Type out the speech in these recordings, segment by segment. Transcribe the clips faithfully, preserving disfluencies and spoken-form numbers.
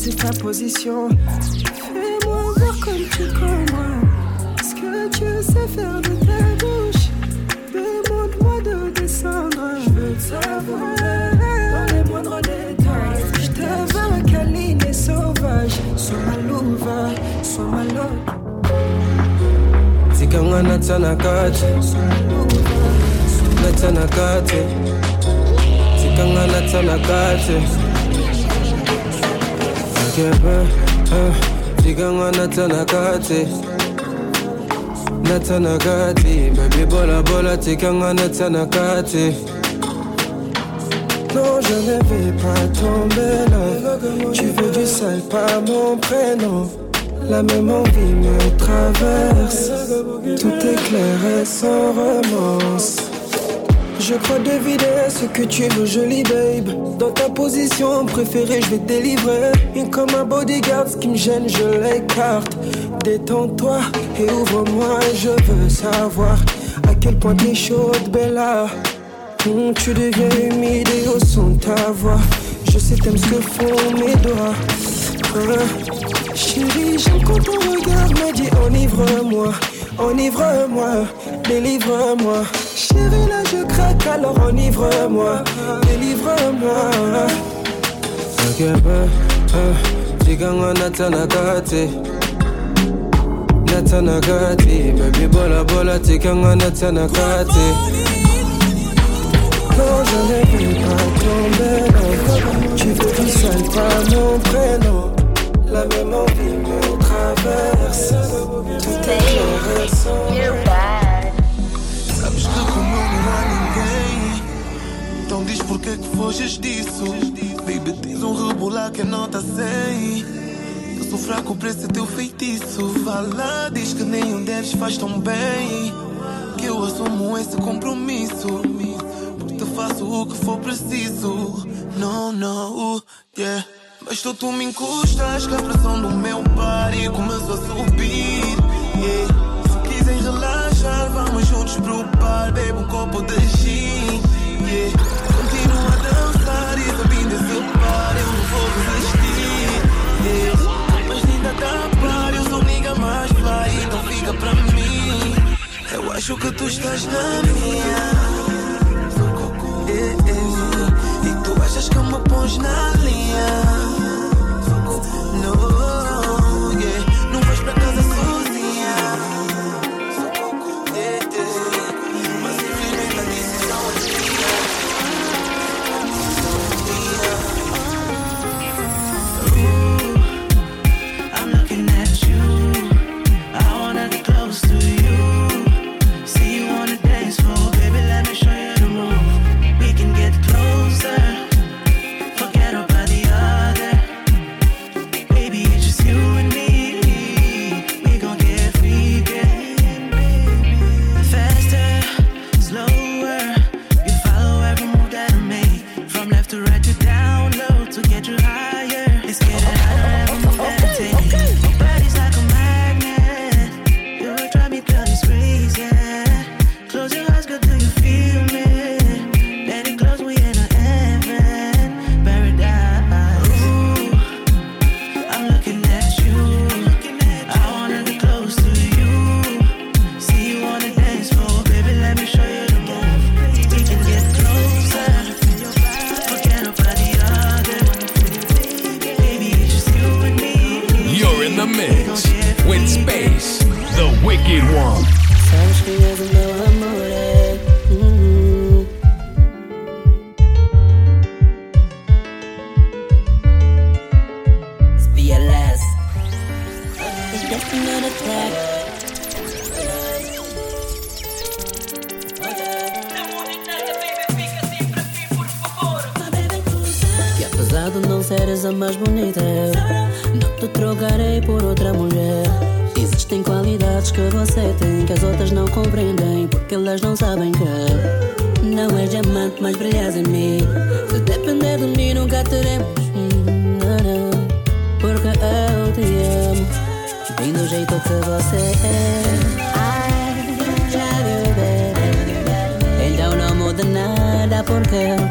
C'est ta position. Fais-moi voir comme tu connais ce que tu sais faire de ta bouche. Demande-moi de descendre. Je veux t'avoir dans les moindres détails. Je te veux câline sauvage. Sois ma louva, sois ma louva. C'est comme un atsanakate. Sois ma louva, sois ma louva. C'est comme un atsanakate. Diga nga natanakati, natanakati. Baby bola bola, diga nga natanakati. Non, je ne vais pas tomber là. Tu veux du sale, pas mon prénom. La même envie me traverse. Tout est clair et sans romance. Je crois deviner ce que tu veux, jolie babe. Dans ta position préférée, je vais te délivrer. Et comme un bodyguard, ce qui me gêne, je l'écarte. Détends-toi et ouvre-moi, je veux savoir à quel point t'es chaude, Bella. Mmh, tu deviens humide et au son de ta voix. Je sais t'aimes ce que font mes doigts. Ah, chérie, j'aime quand ton regard me dit enivre-moi, enivre-moi, délivre-moi. Chérie, là je craque, alors enivre-moi, délivre-moi. Agaba, ah, diga nga natanakati, natanakati. Baby bola bola, diga nga natanakati. Non, je ne veux pas tomber là. Tu veux du sale, pas mon prénom. La même envie me traverse. Tout est clair et sans. Sabes que como eu não há ninguém, então diz porque que fuges disso. Baby, tens um rebolar que é nota cem. Eu sou fraco pra esse teu feitiço. Fala, diz que nenhum deles faz tão bem, que eu assumo esse compromisso, porque faço o que for preciso. Não, não, yeah. Mas tu, tu me encostas que a pressão do meu body começou a subir, yeah. Sem relaxar, vamos juntos pro bar, bebe um copo de gin, yeah. Continua a dançar e subindo esse bar, eu não vou resistir, yeah. Mas ainda dá pra, eu sou nigga mais fly, então fica pra mim. Eu acho que tu estás na minha, yeah, yeah. E tu achas que eu me pões na linha, no, yeah. Não vais pra casa sozinha. Yeah. eres a mais bonita. Não te trocarei por outra mulher. Existem qualidades que você tem que as outras não compreendem, porque elas não sabem que não és diamante, mas brilhas em mim. Se depender de mim nunca teremos nada, porque eu te amo bem do jeito que você é. Ai, já viu bem, então não muda nada, porque eu te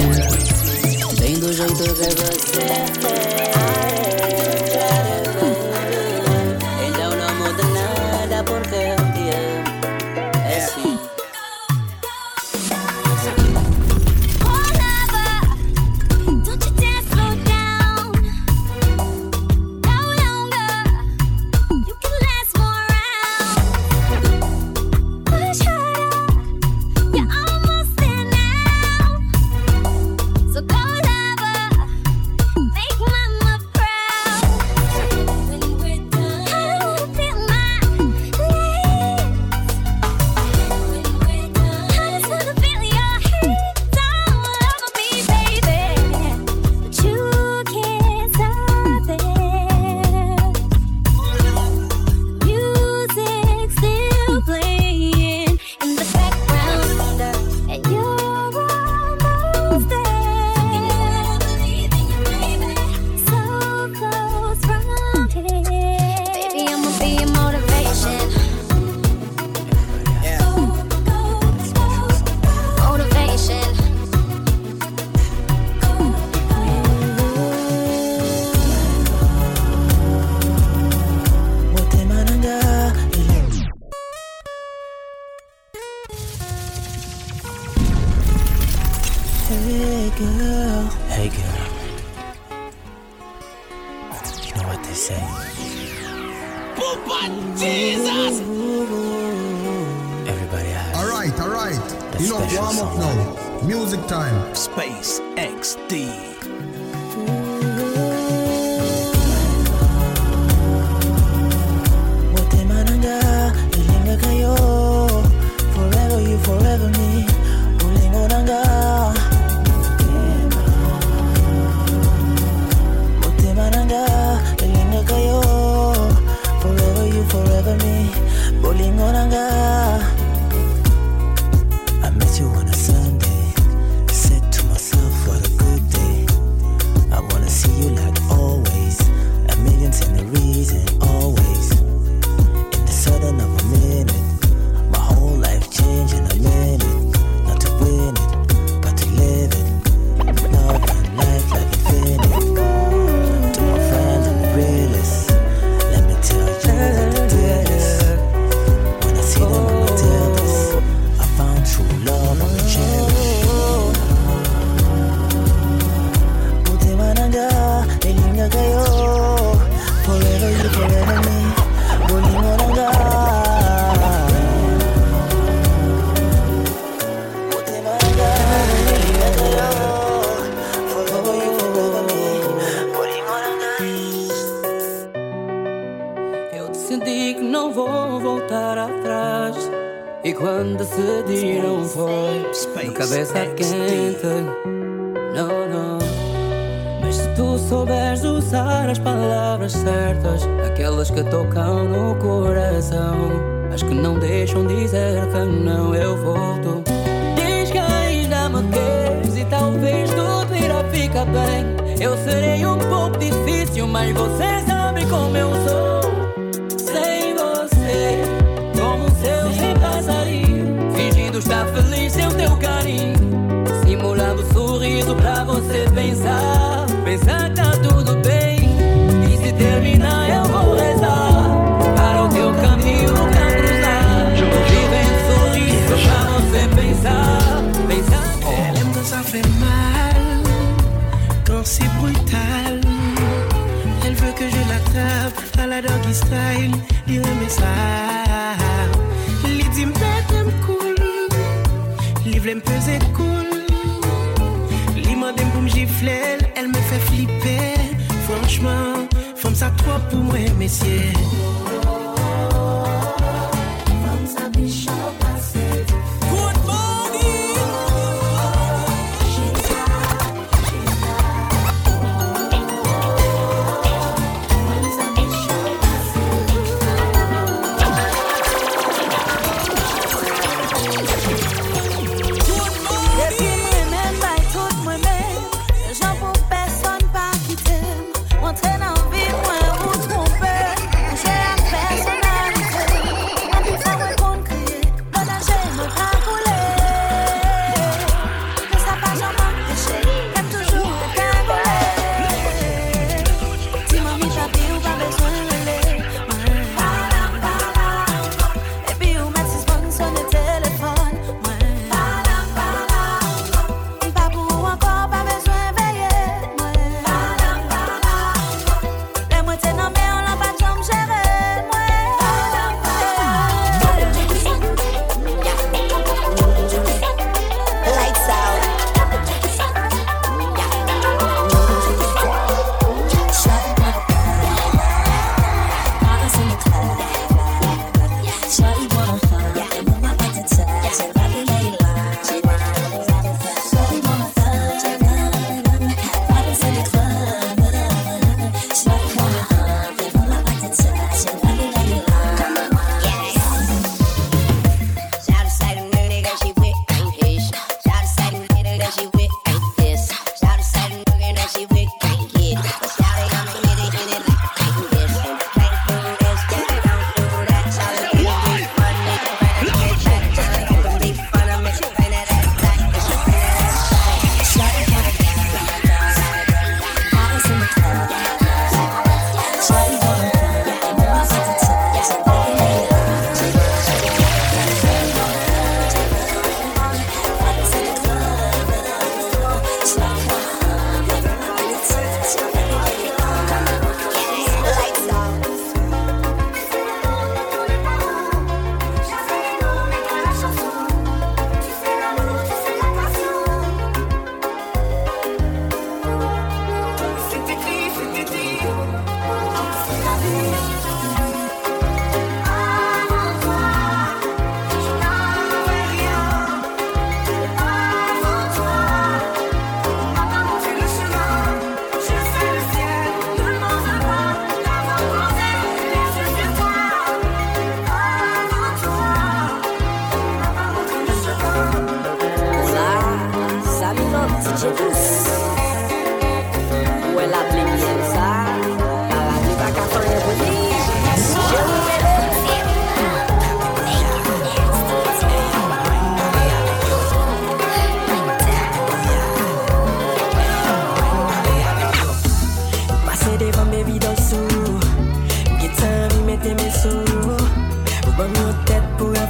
amo assim, bem do jeito que você é. Ai, então não muda nada, porque eu te amo assim. Hold up, don't you dance slow down. No longer, you can last more rounds. Push harder, you're almost there now. So go. Hey girl, hey girl, you know what they say. Papa Jesus! Everybody has. Alright, alright. You know, warm up now. Music time. Space X D. Senti que não vou voltar atrás, e quando decidi não foi de cabeça quente. Não, não. Mas se tu souberes usar as palavras certas, aquelas que tocam no coração, as que não deixam dizer que não, eu volto. Diz que ainda me queres e talvez tudo irá ficar bem. Eu serei um pouco difícil, mas você sabe como eu sou. Como um céu sem passarinho, fingindo estar feliz sem o teu carinho, simulando sorriso pra você pensar. Pensar que tá tudo bem, e se terminar eu vou rezar para o teu caminho pra cruzar. Vivendo sorriso pra você pensar. Pensar que oh. Lembrança fait mal, quand c'est brutal. Elle veut que je l'attrape à la doggy style, dire un message. Li dit m't'aime cool, li vle m'peser cool. Li mandem pou m'gifler, elle me fait flipper. Franchement, femme ça trop pour moi, messieurs. Femme ça bichot passé. Good morning.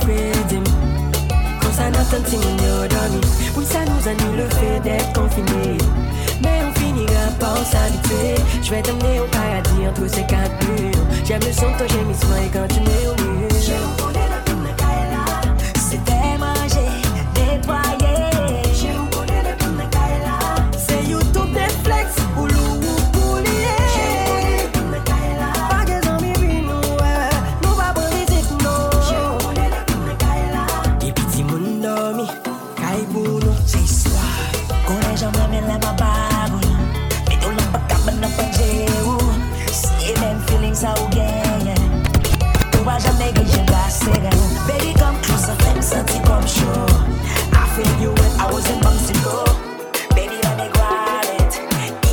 freedom. Comme ça, notre temps, c'est mignon dormi. Oui, ça nous annule le fait d'être confinés. Mais on finira par s'habituer. Je vais t'emmener au paradis entre ces quatre murs. J'aime le son de ton gémissement et quand tu n'es au mur. J'ai rencontré le film de Kaela. C'était manger, déployer. J'ai rencontré le film de Kaela. C'est YouTube, Netflix, Hulu ou Poulier. J'ai rencontré le film de Kaela. Pas que zombies vivent nous, nous va pour visite nous. J'ai rencontré le film de Kaela. Des petits mouns dormi, Kaibou nous. C'est soir, qu'on les gens m'amènent la baba. How again? You are Jamaica, you got seven. Baby, come closer, let something come show. I feel you when I was in Mexico. Baby, let me grab it,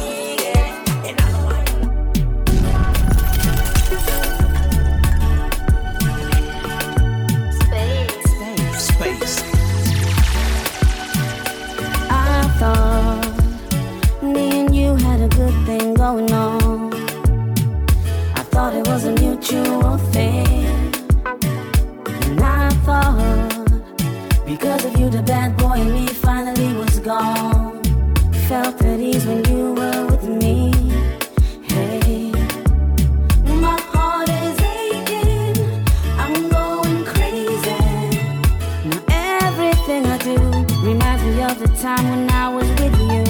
eat it, and I know why. Space, space, space. I thought me and you had a good thing going on. Thought it was a mutual thing, and I thought because of you the bad boy in me finally was gone. Felt at ease when you were with me. Hey, my heart is aching, I'm going crazy. Now everything I do reminds me of the time when I was with you.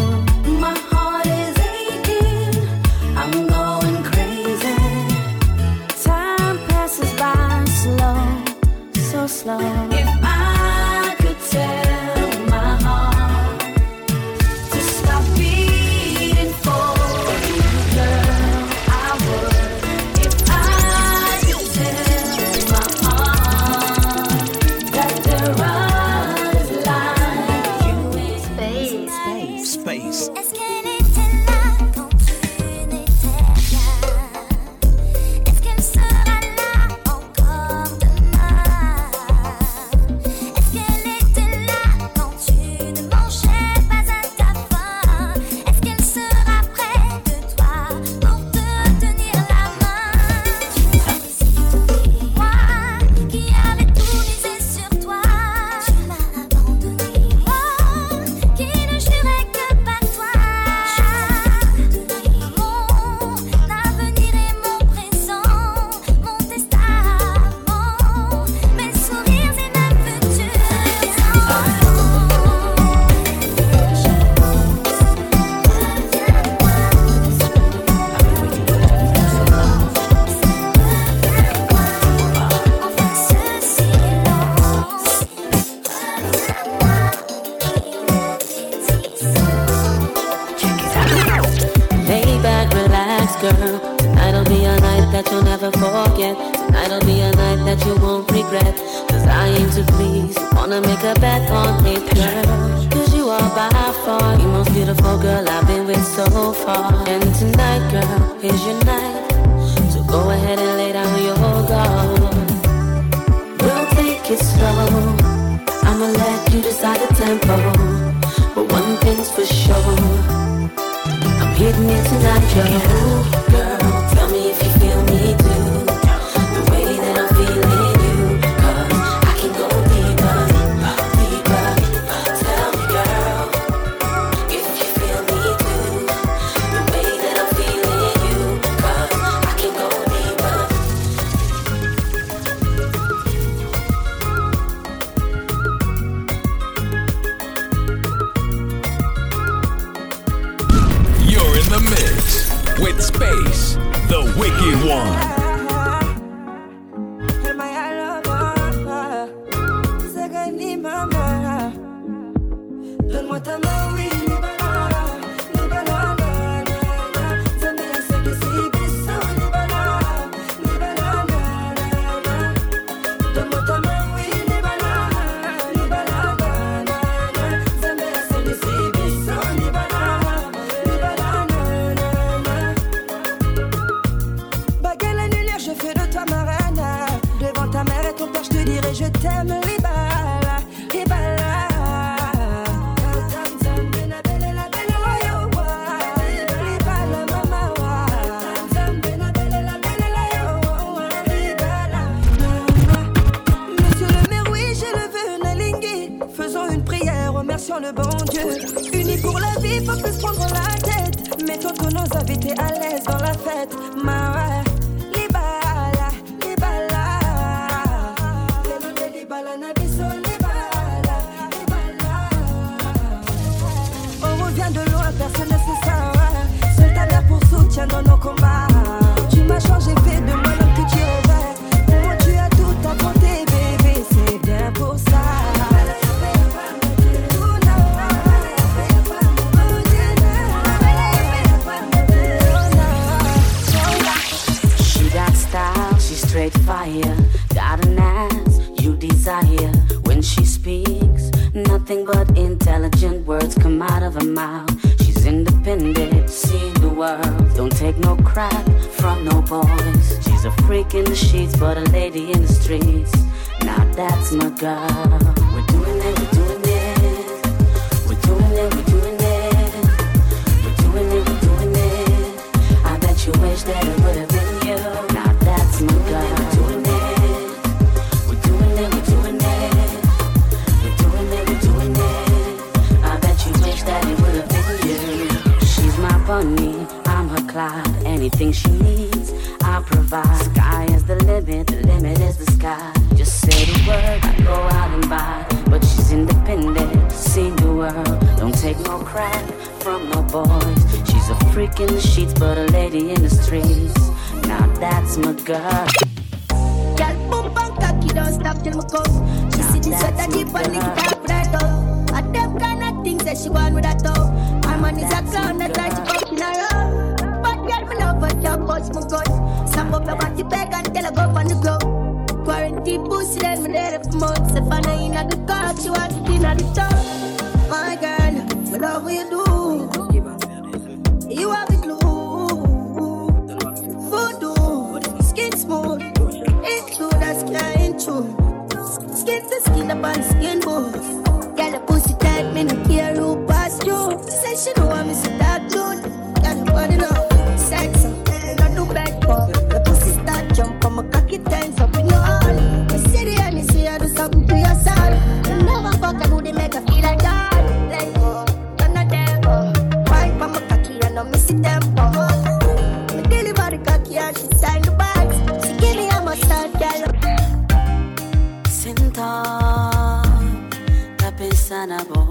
My heart is aching, I'm going crazy. So slow. If I could tell my heart to stop beating for you, girl, I would. If I could tell my heart that there are like you. Space, space, space. Monsieur le maire, oui. dans le bon Dieu. Unis pour la vie, faut plus prendre la tête. Mettons tous nos invités à l'aise dans la fête. Mara, libala, libala. Demande libala, nabiso, libala, libala. On revient de loin, personne ne se sert. Seul ta mère pour soutien dans nos combats. Tu m'as changé, fait de moi l'homme que tu rêvais. Pour moi, tu as tout apporté, bébé, c'est bien pour ça. Straight fire, got an ass you desire. When she speaks, nothing but intelligent words come out of her mouth. She's independent, see the world, don't take no crap from no boys. She's a freak in the sheets, but a lady in the streets. Now that's my girl. We're doing it, we're doing it. We're doing it, we're doing it. We're doing it, we're doing it. I bet you wish that it would have been you. We're doing it, we're doing it, we're doing it. We're doing it, we're doing it. I bet you wish that it would have been you. She's my bunny, I'm her cloud. Anything she needs, I provide. Sky is the limit, the limit is the sky. Just say the word, I go out and buy. But she's independent, seen the world. Don't take no crap from no boys. She's a freak in the sheets, but a lady in the streets. Now that's my girl. Girl, boom, bang, cocky, don't stop till me come. She sitting sweat and deep and lick it up right up. A them kind of things that she want with her toe. Her man is a clown that tries to fuck in her row. But girl, me love her, can't punch my gut. Some up your body bag and tell her go on the glow. Quarantine pussy, let me let her for months. If I know you not the car, she wants to be in the tub. My girl, me love what you do. You have the glue. Smooth. It's true, that's kind true. Skin to skin upon skin bone. Got a pussy tight, me no care who pass you. She said she don't want me so dark dude. Got a body now, sexy. Not do bad for the pussy start jump on my cocky times up in your heart. I see the enemy, see I do something to your soul. You know what fuck I do, they make her feel like that. Let go, you're not there. Wipe on my cocky, I don't miss it them. Me deliver the cocky and she signed the back. Sinta, la pesa nabo,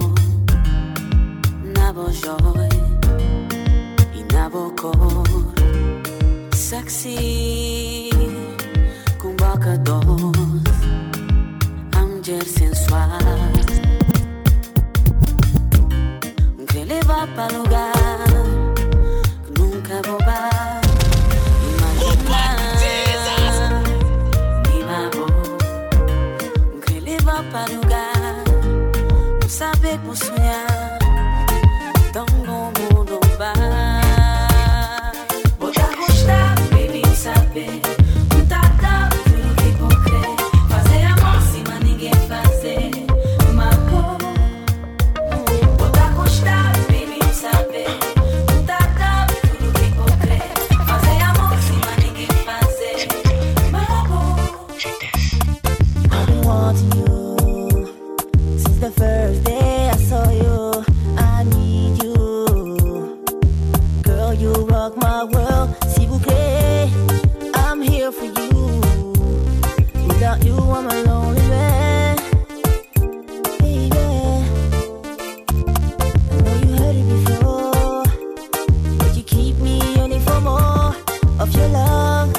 nabo joy, inabo cor, sexy, kumbaka dos, amjer sensual, que le va pa lugar, nunca boba. Para lugar, não saber como sonhar. Tão bom mundo vai. Vou te gostar, baby, não saber. Não tá dando tudo que vou crer. Fazer amor sem mais ninguém fazer. Uma cor. Vou te gostar, baby, não saber. Não tá dando tudo que vou crer. Fazer amor sem mais ninguém fazer. Uma cor. I've been wanting you. The first day I saw you, I need you. Girl, you rock my world, si vous plaît, I'm here for you. Without you, I'm a lonely man, baby. I know you heard it before, but you keep me yearning for more of your love.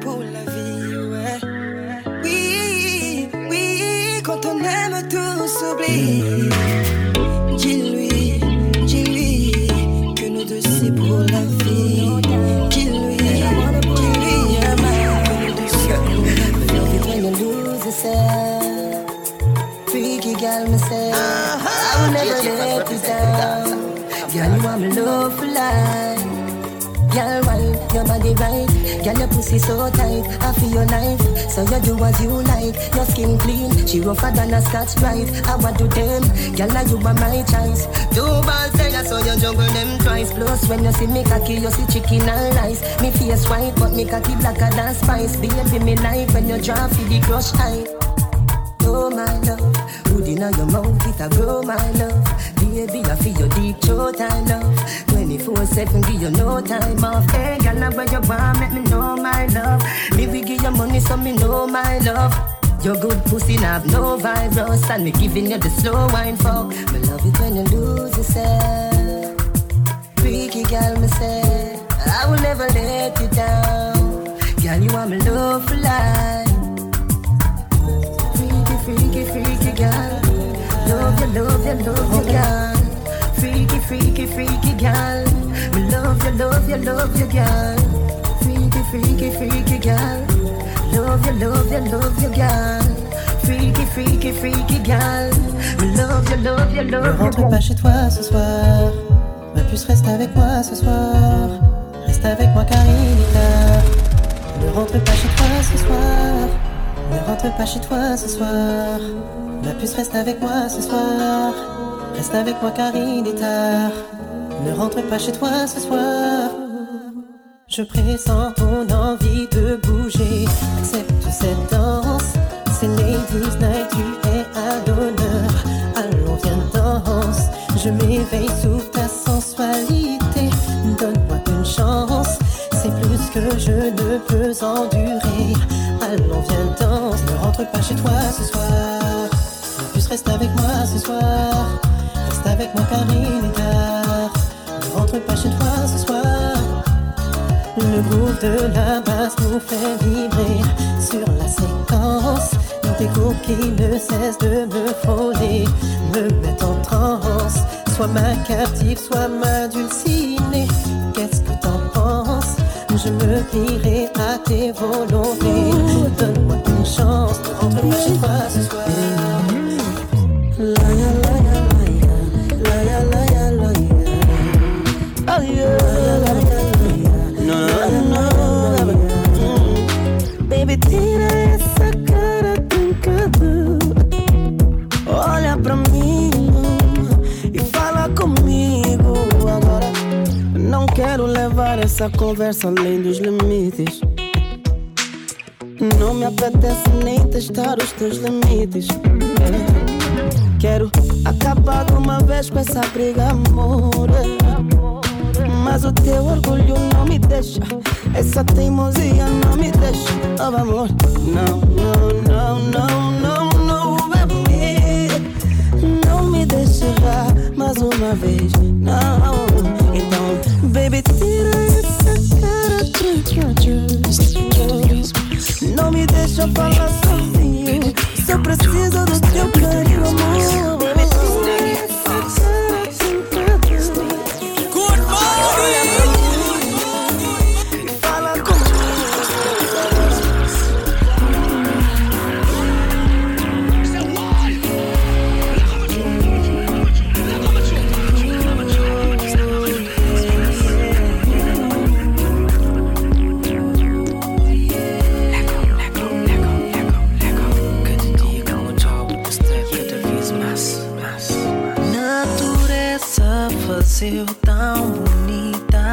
Pour la vie, ouais. Oui, oui, quand on aime. s'oublie. Dis-lui, dis-lui que nous deux c'est pour la vie. Dis-lui, dis-lui que nous deux c'est pour la vie. Between the lose yourself, freaky girl myself, I will never let you down. Girl, you are my love for life. Girl, right, your body right. Girl, your pussy so tight. I feel your knife, so you do as you like. Your skin clean, she rougher than a scotch brite. I want to them, girl, like you are my choice. Two balls I saw you juggle them twice. Plus, when you see me cocky, you see chicken and rice. Me face white, but me cocky blacker than spice. Baby, me life when you draw for the crush high. Oh my love, hood inna your mouth, it a grow my love. Baby, I feel your deep throat, I love. Twenty-four seven, give you no time off. Hey, girl, I where you want, let me know my love. Me we give you money, so me know my love. Your good pussy, now have no virus. And me giving you the slow wine fuck. Me love it when you lose yourself. Freaky girl, me say I will never let you down. Girl, you are my love for life. Freaky, freaky, freaky girl. Love you, love you, love you, girl. Freaky, freaky, freaky, girl. We love you, love you, love you, girl. Freaky, freaky, freaky, girl. Love you, love you, love you, girl. Freaky, freaky, freaky, girl. We love you, love you, love you, girl. Ne rentre pas chez toi ce soir. Ma puce reste avec moi ce soir. Reste avec moi car il est tard. Ne rentre pas chez toi ce soir. Ne rentre pas chez toi ce soir. La puce reste avec moi ce soir. Reste avec moi car il est tard. Ne rentre pas chez toi ce soir. Je pressens ton envie de bouger. Accepte cette danse. C'est Ladies Night, tu es à l'honneur. Allons viens danse. Je m'éveille sous ta sensualité. Donne-moi une chance. C'est plus que je ne peux endurer. Allons viens danse. Ne rentre pas chez toi ce soir. Reste avec moi ce soir. Reste avec moi car il est tard. Ne rentre pas chez toi ce soir. Le groove de la basse nous fait vibrer. Sur la séquence, tes coups qui ne cessent de me frôler, me mettent en transe. Sois ma captive, sois ma dulcinée. Qu'est-ce que t'en penses? Je me plierai à tes volontés. Donne-moi une chance. Ne rentre pas chez toi ce soir. La la la la la la la. Oh yeah. No no no. Baby, tira essa cara trincada. Olha pra mim e fala comigo agora. Não quero levar essa conversa além dos limites. Não me apetece nem testar os teus limites. Quero acabar de uma vez com essa briga, amor. Mas o teu orgulho não me deixa. Essa teimosia não me deixa. Oh, amor, não, não, não, não, não, não, baby. Não me deixa errar mais uma vez, não. Então, baby, tira essa cara. Não me deixa falar sozinho. Só preciso do teu carinho, amor. Good morning. Fala seu tão bonita.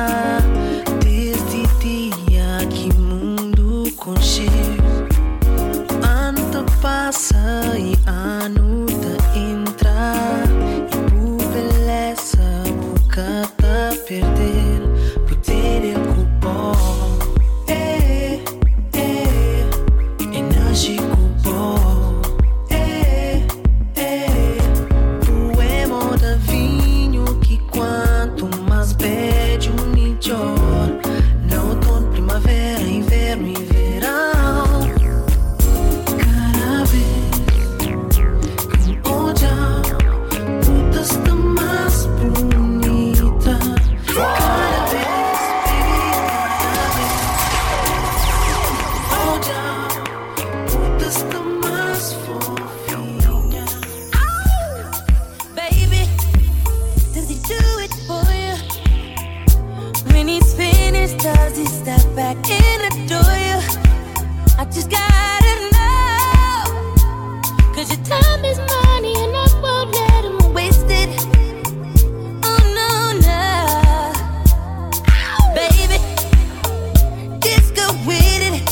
Desde dia que mundo concheu. Ano passa e ano te entra. E por beleza boca te perder. Poder é culpó. É, é. Energia culpó. É, é. Poema da vida. Quanto mais pede um melhor. Não outono, primavera, inverno e verão. Cada vez que um olhar 'Cause your time is money and I won't let him waste it. Oh no, no, baby, just go with it.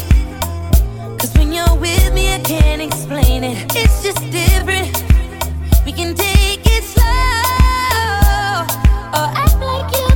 'Cause when you're with me, I can't explain it. It's just different. We can take it slow, or act like you.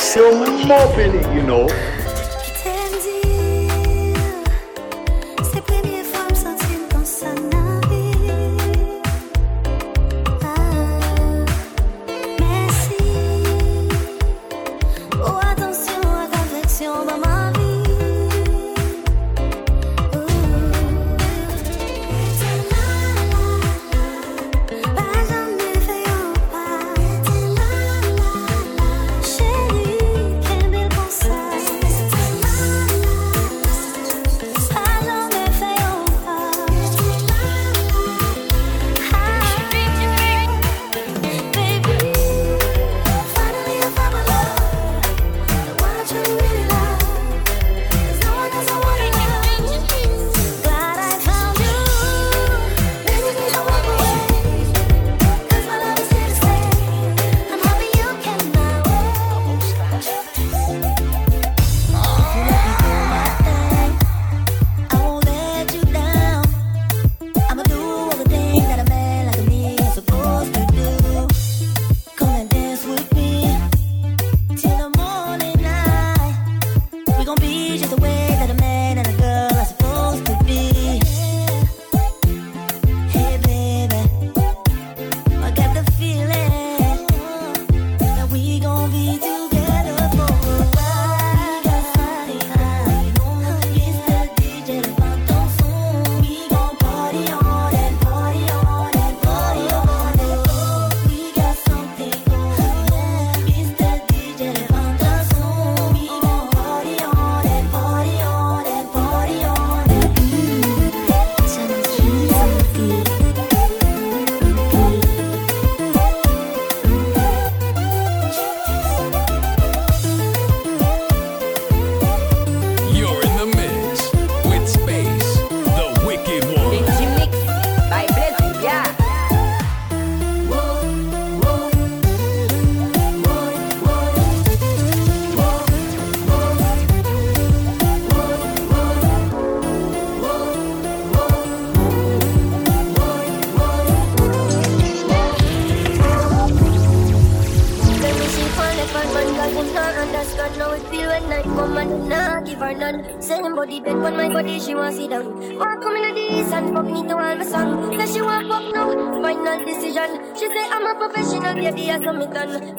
still mobbing it, you know.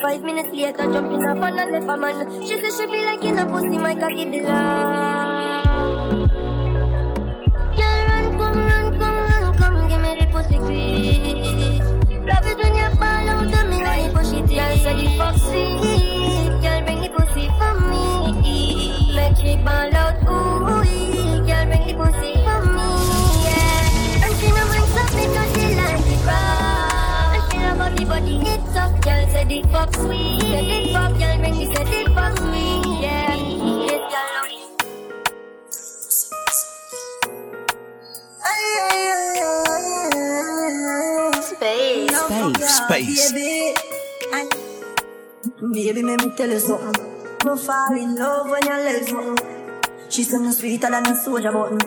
Five minutes later, jumping up on and left a man. She said she feel like in a pussy, my cocky did la. Girl, run, come, run, come, run, come, give me the pussy quick. Love it when you fall out of me, like push it, girl, so the fuck sweet. Girl, bring the pussy for me. Make she ball out, ooh, girl, bring the pussy for me, yeah. And she no mind stop me, cause she like it raw. Everybody hits up, girl, say the fuck sweet. Say the fuck, girl, make me say the fuck sweet, yeah. Yes, girl. Space, space, space. Baby, I, baby, make me tell you something. Go fall in love when your legs button. She sound sweeter than a soldier button.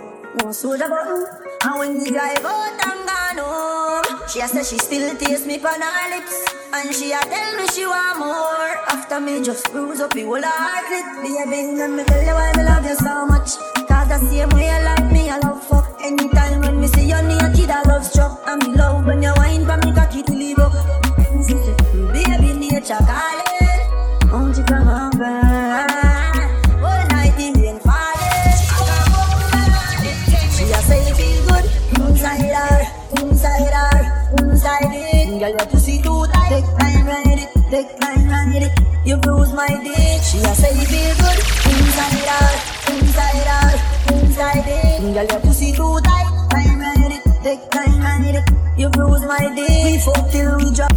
No soldier button. And when the drive out, I'm gone home. She a say she still taste me on her lips, and she a tell me she want more. After me just bruise up the whole heartlet. Baby, let me tell you why me love you so much. Cause the same way you love me, I love fuck. Anytime when me see you naked, I love struck. And me love when you whine for me cocky till you broke. Baby, nature calling, won't you come over? Girl, you see too tight. Take time, ride it. Take time, ride it. You bruise my dick. She a say you feel good. Inside out, inside out, inside it. Girl, you see too tight. Time, ride it. Take time, ride it. You bruise my dick. We fuck till we drop.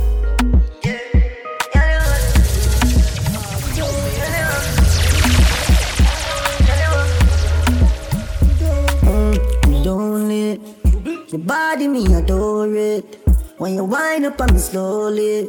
Mm, don't it. Your body, me adore it. When you wind up on me slowly,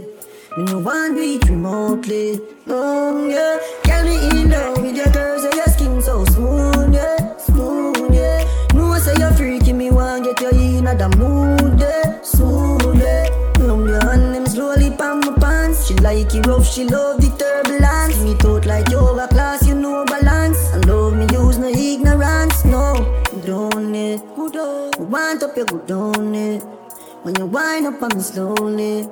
when you want to eat remotely, oh yeah. Get me in love with your curves and your skin so smooth, yeah, smooth, yeah. No say you're freaking me, want get you in at the mood, yeah, smooth, yeah. Numb your hand, them slowly pump my pants. She like it rough, she love the turbulence. Me thought like up, you go down it. When you wind up, I'm slowly.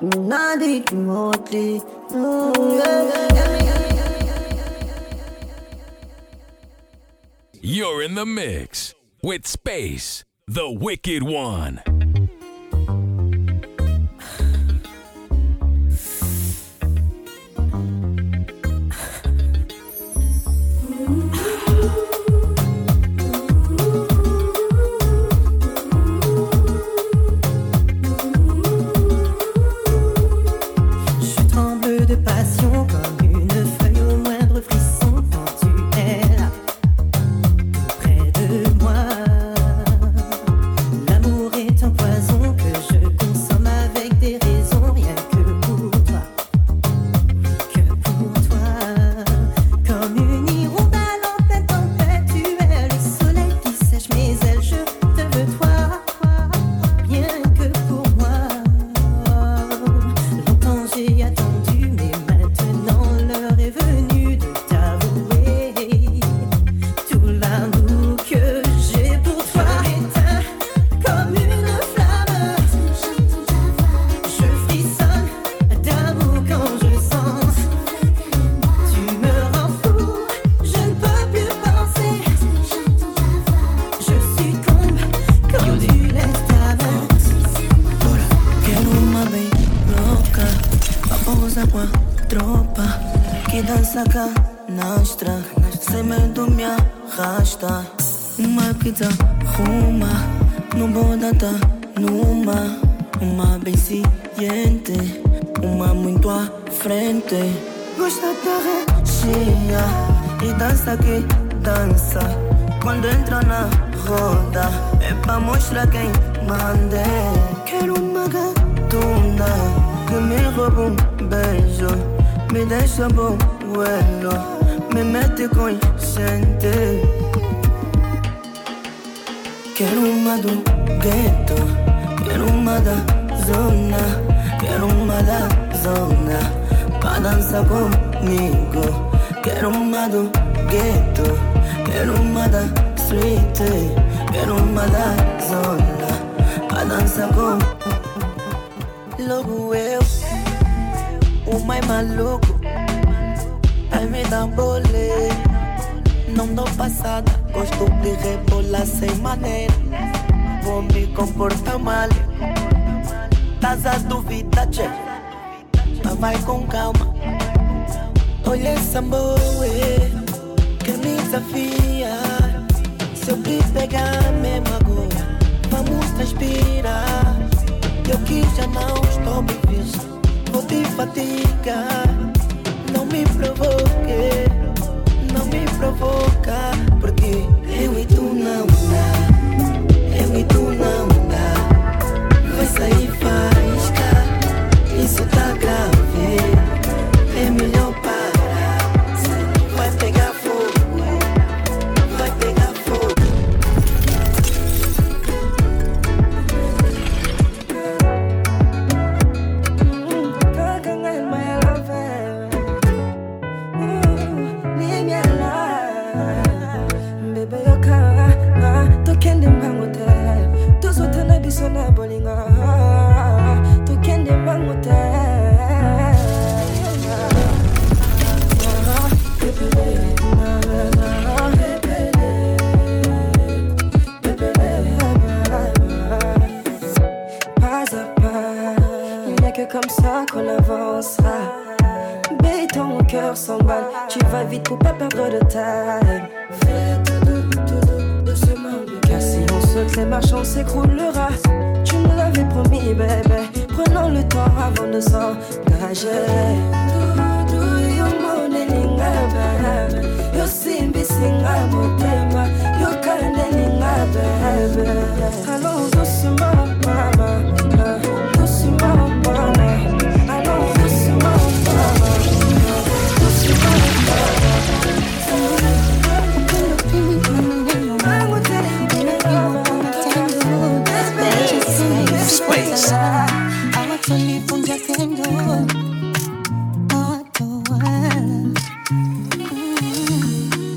You not it remotely. Mm, yeah, yeah, yeah, yeah. You're in the mix with Space, the Wicked One.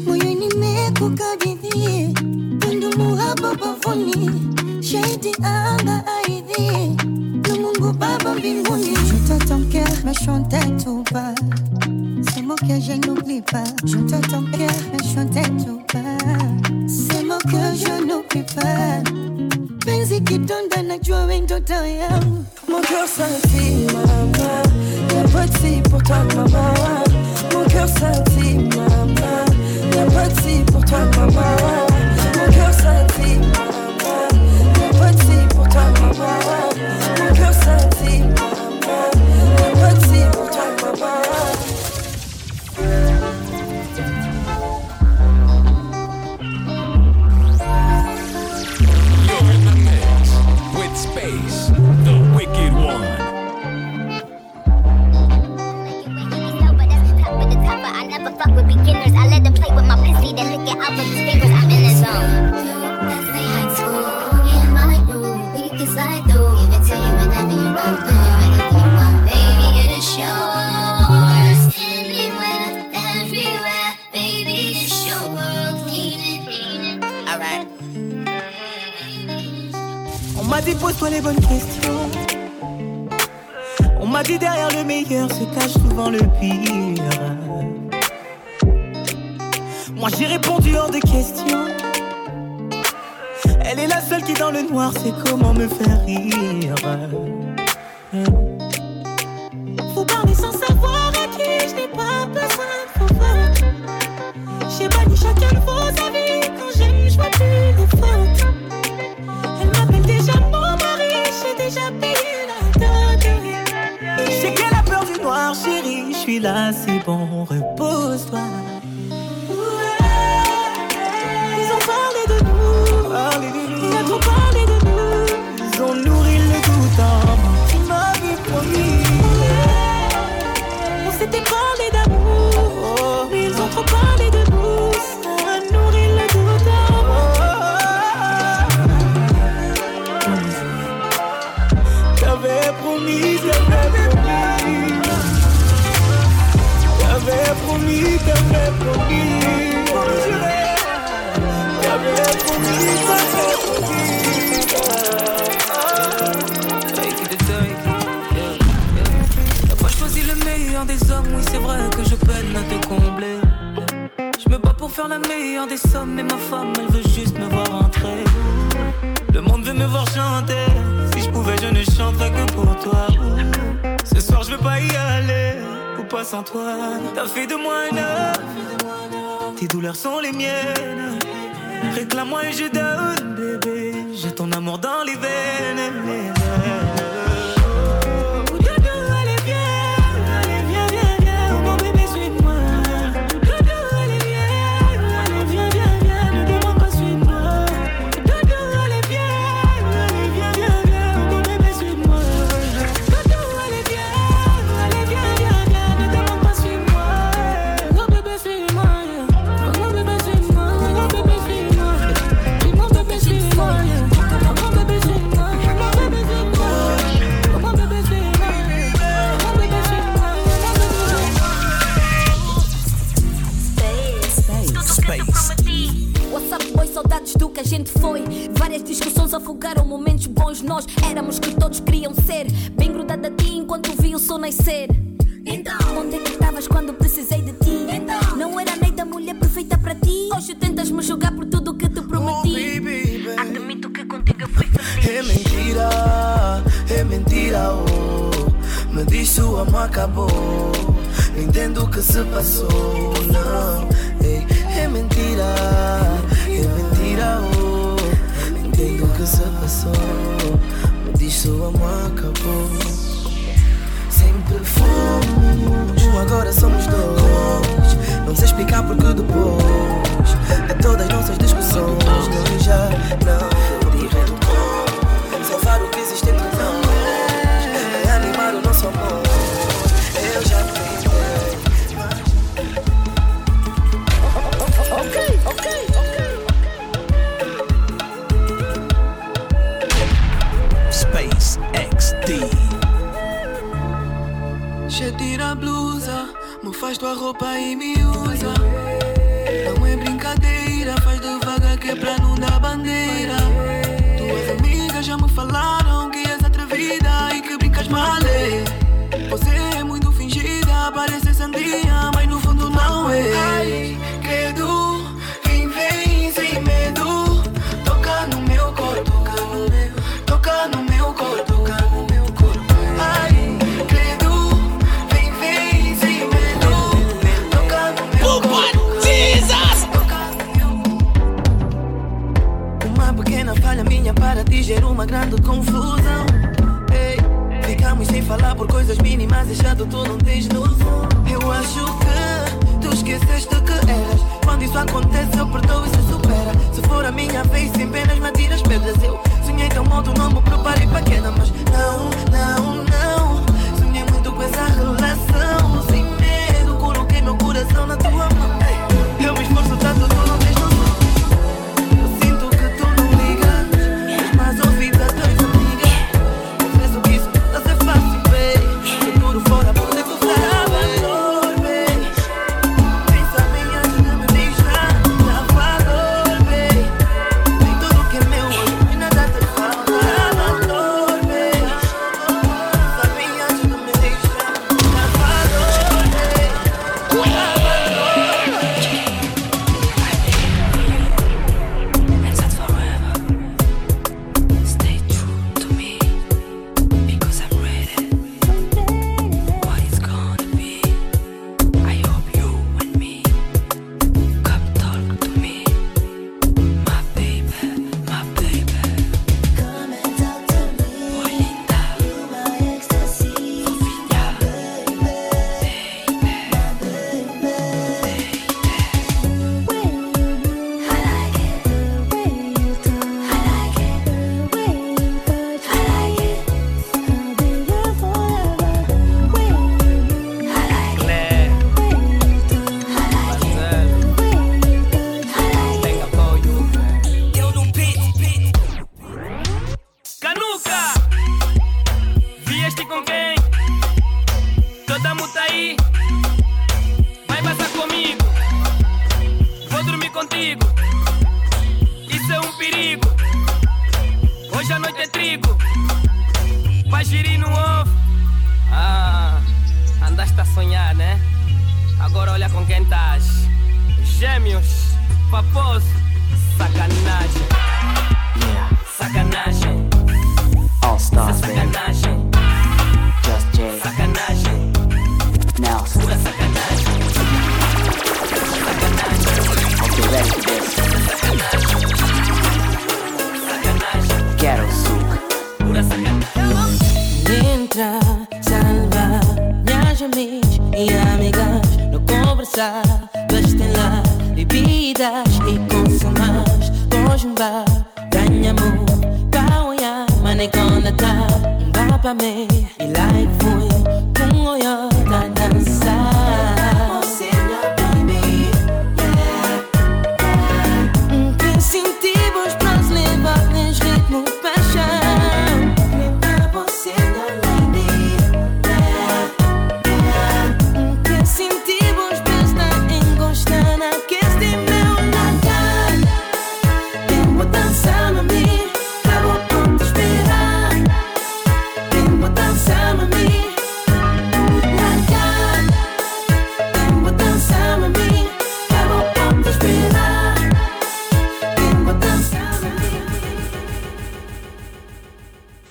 Moyoni meko kadini, undu muhaba bavoni. Baba mbinguni tutatokea, mashonte tupa sema que je n'oublie pas, tutatokea, mashonte tupa sema que je n'oublie pas. Penzi kidonda najua wewe ndo dawa yangu. Mon cœur s'infime mama, y'a pas de si pour toi mama. Mon cœur s'infime mama, y'a pas de si pour toi mama. Mon cœur s'infime mama, y'a pas de si pour toi mama. On m'a dit pose-toi les bonnes questions. On m'a dit derrière le meilleur se cache souvent le pire. Moi j'ai répondu hors de question. Elle est la seule qui dans le noir sait comment me faire rire. Faut parler sans savoir à qui je n'ai pas besoin de pouvoir. J'ai banni chacun vos avis. Quand j'aime je vois plus les fautes. Elle m'appelle déjà mon mari, j'ai déjà payé la dot. J'ai qu'elle a peur du noir, chérie, je suis là, c'est bon, repose-toi. Ils ont parlé de nous, parlé de nous. Ils ont trop parlé de nous. Ils ont nourri le doute en moi. Tu m'avais promis. On s'était parlé d'amour, mais ils ont trop parlé de nous. Ça a nourri le doute en moi. J'avais promis, j'avais promis. J'avais promis, j'avais promis. J'avais promis, j'avais promis. Take it, take it. T'as pas choisi le meilleur des hommes, oui c'est vrai que je peine à te combler. Je me bats pour faire la meilleure des sommes, mais ma femme elle veut juste me voir entrer. Le monde veut me voir chanter. Si je pouvais, je ne chanterais que pour toi. Ce soir, je veux pas y aller. Ou pas sans toi. T'as fait de moi un homme. Tes douleurs sont les miennes. Réclame-moi et je donne, bébé. J'ai ton amour dans les veines. Saudades do que a gente foi. Várias discussões afogaram momentos bons. Nós éramos que todos queriam ser. Bem grudada a ti enquanto vi o sol nascer. Então, onde é que estavas quando precisei de ti? Então, não era nem da mulher perfeita para ti. Hoje tentas-me julgar por tudo o que te prometi. Oh, baby, baby. Admito que contigo fui feliz. É mentira, é mentira, oh. Me diz o amor acabou. Entendo o que se passou, não. Ei, é mentira. É mentira, oh, entendo o que se passou. Me diz se o amor acabou. Sempre fomos, agora somos dois. Não sei explicar porque depois de todas nossas discussões não já não é direto. Salvar o que existe entre nós, é animar o nosso amor. Eu já perdi. Ok, ok. Já tira a blusa, me faz tua roupa e me usa. Não é brincadeira, faz devagar que é pra não dar bandeira. Tuas amigas já me falaram que és atrevida e que brincadeira. criando confusão. Ei, ficamos sem falar por coisas mínimas, deixando tu não tens noção. Eu acho que tu esqueceste que eras. Quando isso acontece eu perdoo e se supera. Se for a minha vez sem penas me atira as pedras. Eu sonhei tão mal, não me preparei para queda. Mas não, não, não, sonhei muito com essa relação. Sem medo coloquei meu coração na tua mão. Ei, eu me esforço tanto, tu não tens noção.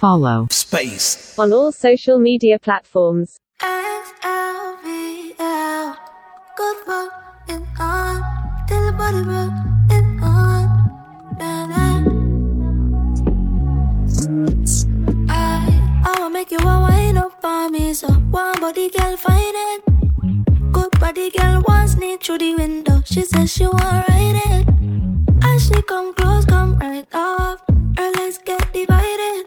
Follow Space on all social media platforms. X L V L. Good work and on. Till the body work and on. I, I wanna make you all wine up by me. So one body girl find it. Good body girl wants me through the window. She says she wanna ride it. As she come close, come right up. Her legs get divided.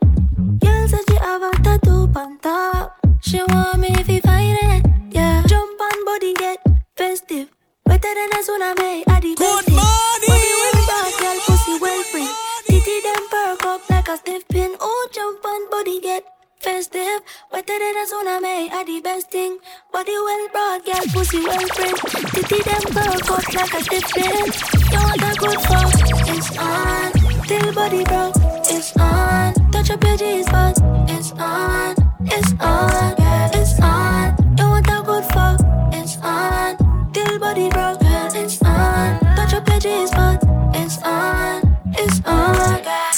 About tattoo on top. She want me if you find it. Yeah. Jump on body get festive. Better than a tsunami at the best. Body well bad girl pussy well free. Titty them perk up like a stiff pin. Oh, jump on body get festive. Better than a tsunami at the best thing. Body well broad girl pussy well free. Titty them perk up like a stiff pin. You want a good fuck? It's on. Till body broke. It's on. Touch up your G's butt. It's on, it's on, yeah, it's on. You want a good fuck? It's on. Till body broke, yeah, it's on. Touch your pages, but it's on, it's on, yeah.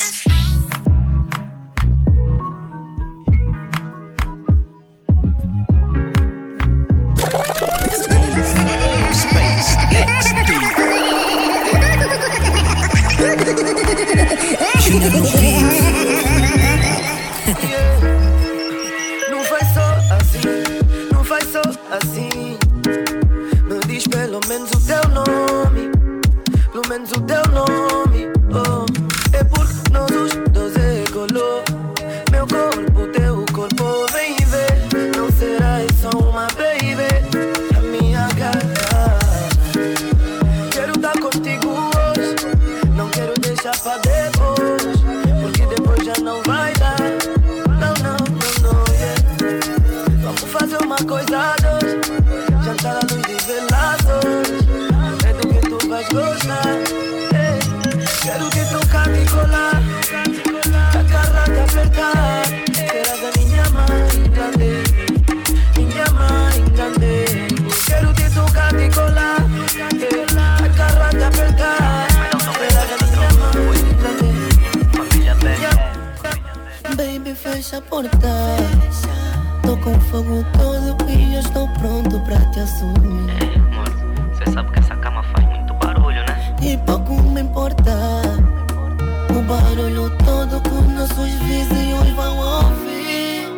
Space X D. menos o teu nome, pelo menos o teu nome, oh. É porque nós os dois é color, meu corpo, teu corpo, vem ver. Não será isso uma baby, a minha gata. Quero estar contigo hoje, não quero deixar pra depois, porque depois já não vai dar. Não, não, não, não, yeah. Vamos fazer uma coisa a dois, jantar à luz de veladores. É do que tu vais gostar, hey. Quero te tocar, te colar, te agarrar, te apertar. Serás a minha mãe grande, minha mãe grande. Quero te tocar, te colar, te agarrar, te apertar. Serás a minha mãe grande. Baby, fecha a porta. Tô com fogo todo e eu estou pronto pra te assumir. É, amor, cê sabe que essa cama faz muito barulho, né? E pouco me importa o barulho todo que nossos vizinhos vão ouvir.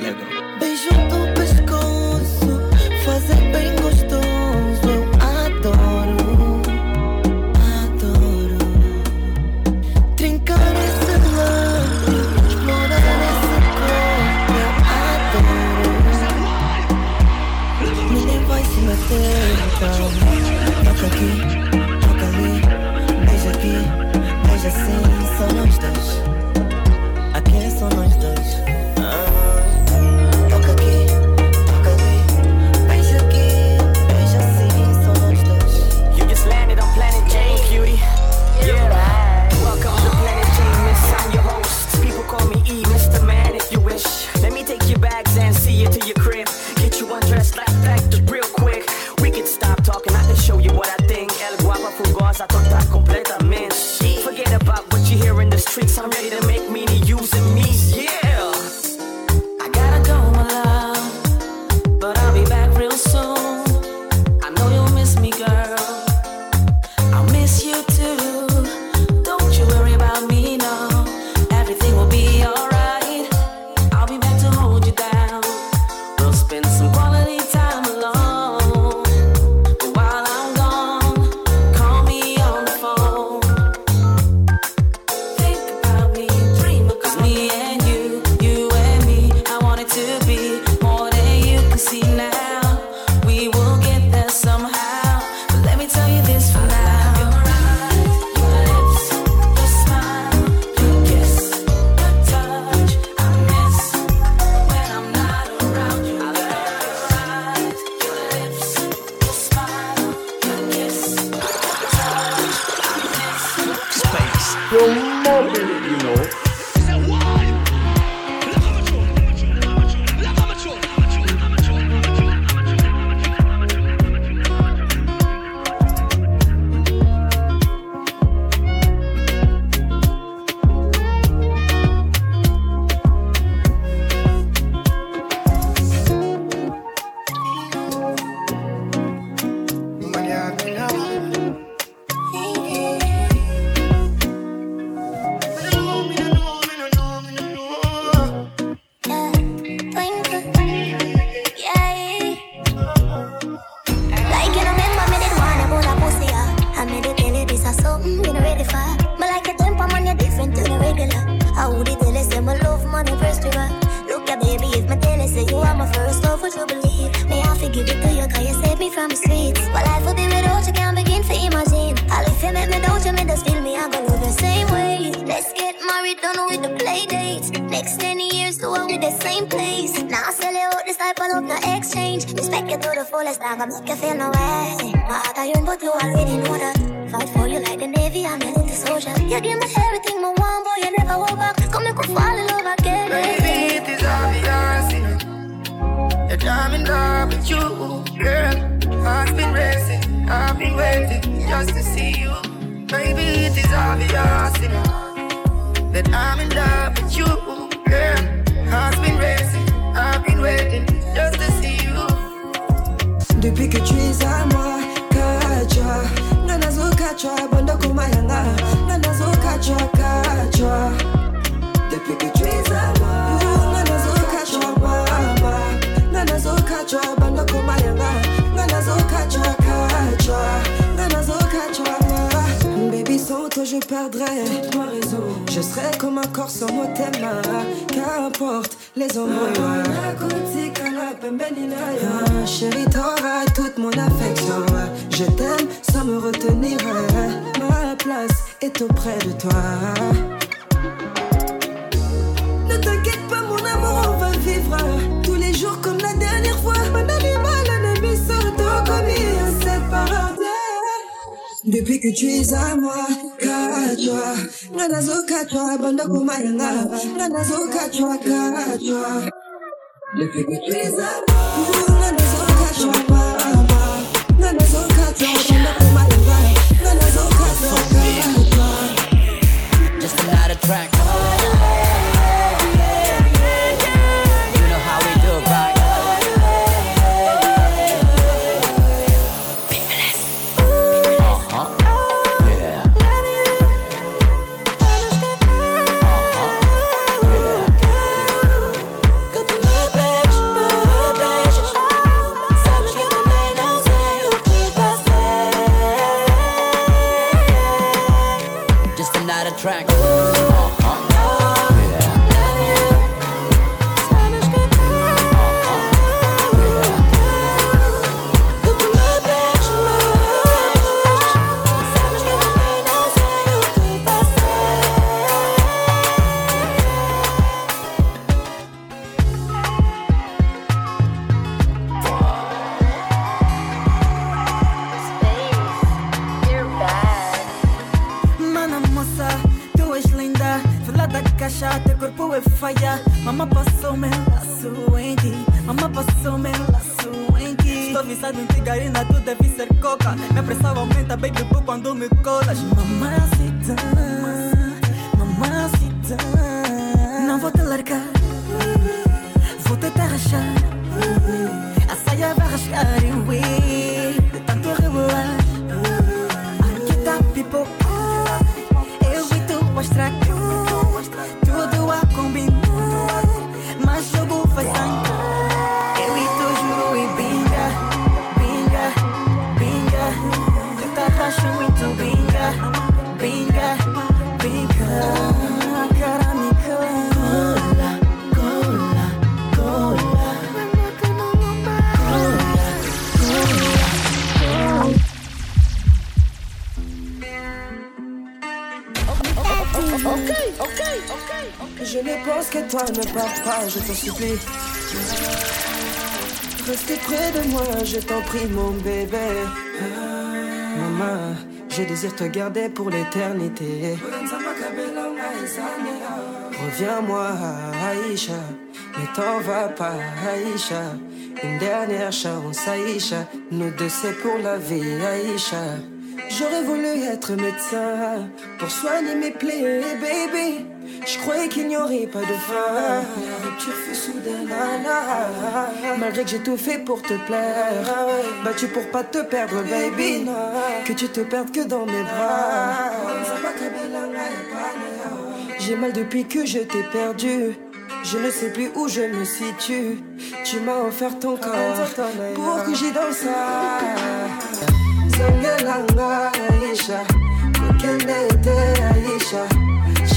Legal. Beijo no pescoço, fazer bem gostoso, eu adoro, adoro. Trincar esse lado, toca aqui, toca ali, beija aqui, beija assim, só nós dois. Aqui é só nós dois. Ah. Toca aqui, toca ali, beija aqui, beija assim, só nós dois. You just landed on Planet Jane, cutie. Yeah, right. Welcome to Planet Jane, miss, I'm your host. People call me E, Mister Man, if you wish. Let me take your bags and see you to your crib. Get you undressed like that, just real quick. Stop talking, I can show you what I think. El guapa fugosa, tonta completamente. Forget about what you hear in the streets. I'm ready to make meaning using me, yeah. I gotta go, my love, but I'll be back real soon. I know you'll miss me, girl, I'll miss you too. Don't you worry about me, no, everything will be alright. I'll be back to hold you down. We'll spend some quality time alone. Banda com perdrais ma raison. Je serais comme un corps sans mot thème. Qu'importe les hommes. Chérie, t'auras toute mon affection. Je t'aime sans me retenir. Ma place est auprès de toi. Ne t'inquiète pas, mon amour, on va vivre tous les jours comme la dernière fois. Mon animal, un ami surtout commis séparé. Depuis que tu es à moi, katwa, nanazo katwa, banda kumaranga, nanazo katwa, katwa. Depuis que tu es à moi, nanazo katwa, baba, nanazo katwa, banda kumaranga, nanazo katwa, katwa. Just another track. You know how we do, right? Track. Je t'en supplie, restez près de moi, je t'en prie mon bébé. Maman, je désire te garder pour l'éternité. Reviens-moi Aïcha, ne t'en vas pas Aïcha. Une dernière chance Aïcha, nous deux c'est pour la vie Aïcha. J'aurais voulu être médecin pour soigner mes plaies baby. Je croyais qu'il n'y aurait pas de fin. La rupture fut soudaine. Malgré que j'ai tout fait pour te plaire, battu pour pas te perdre baby, que tu te perdes que dans mes bras. J'ai mal depuis que je t'ai perdu, je ne sais plus où je me situe. Tu m'as offert ton corps pour que j'y danse. Zangalanga Aïcha, aucun n'était Aïcha.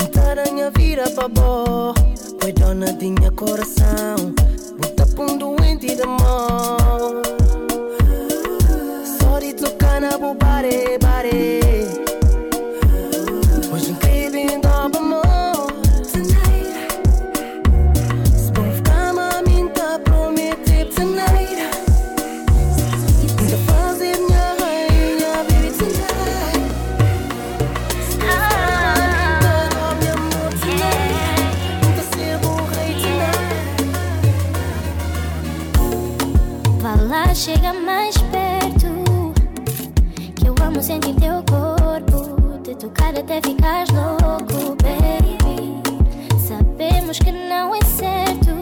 entrar na minha vida, babó. Foi dona de minha coração, bota pra um doente da mão. Sorry to cana bu bare bare. Hoje um crime em dobro amor. Tonight Spoof cama minta prometi tonight. Ainda fazer minha rainha baby tonight. Ah. Chega mais perto, que eu amo sentir teu corpo, te tocar até ficar louco, baby. Saber sabemos que não é certo.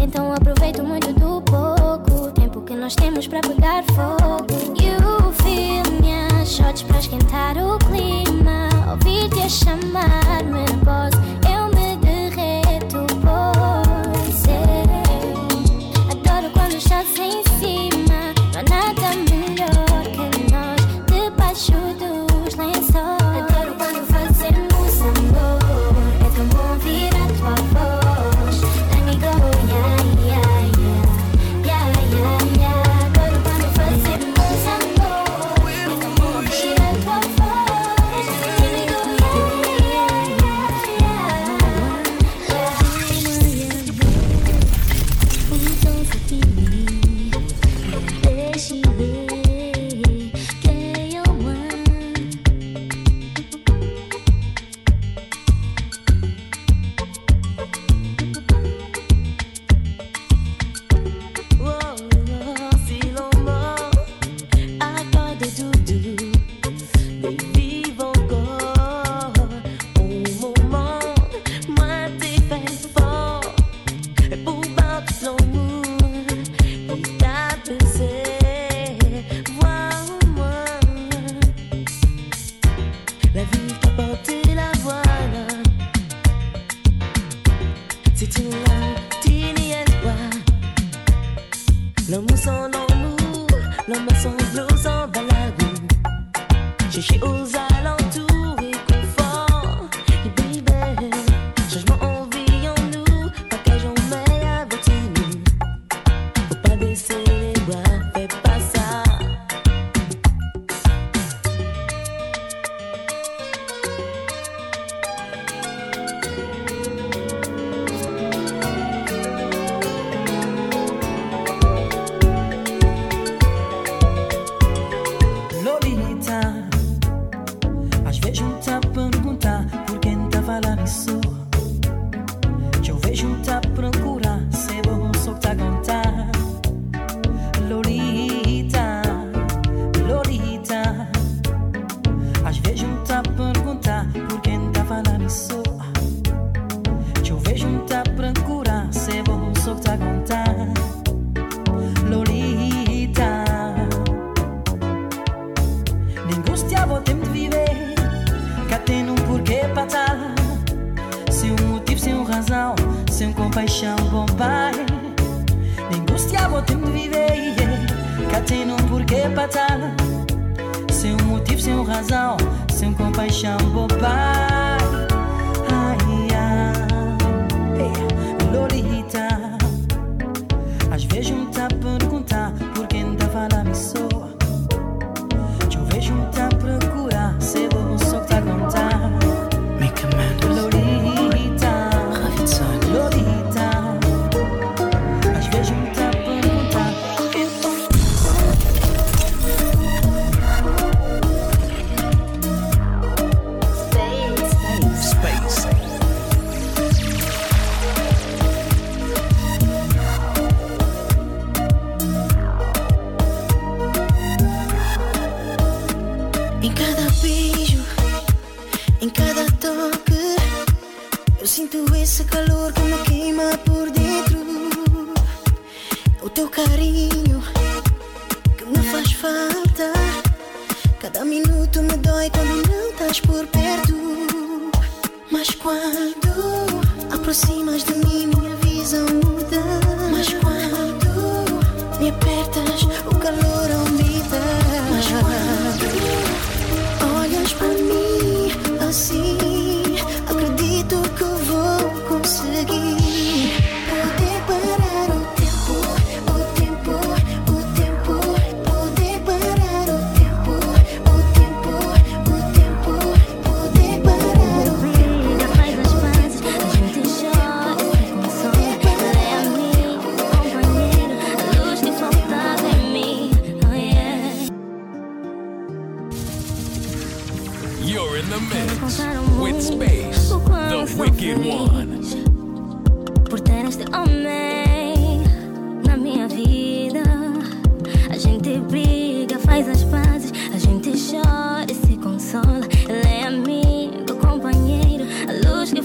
Então aproveito muito do pouco tempo que nós temos para pegar fogo. You feel me, shots para esquentar o clima. Ouvir-te a chamar-me boss, eu me derreto por você. Adoro quando estás em cima, não há nada melhor que nós debaixo dos lençóis.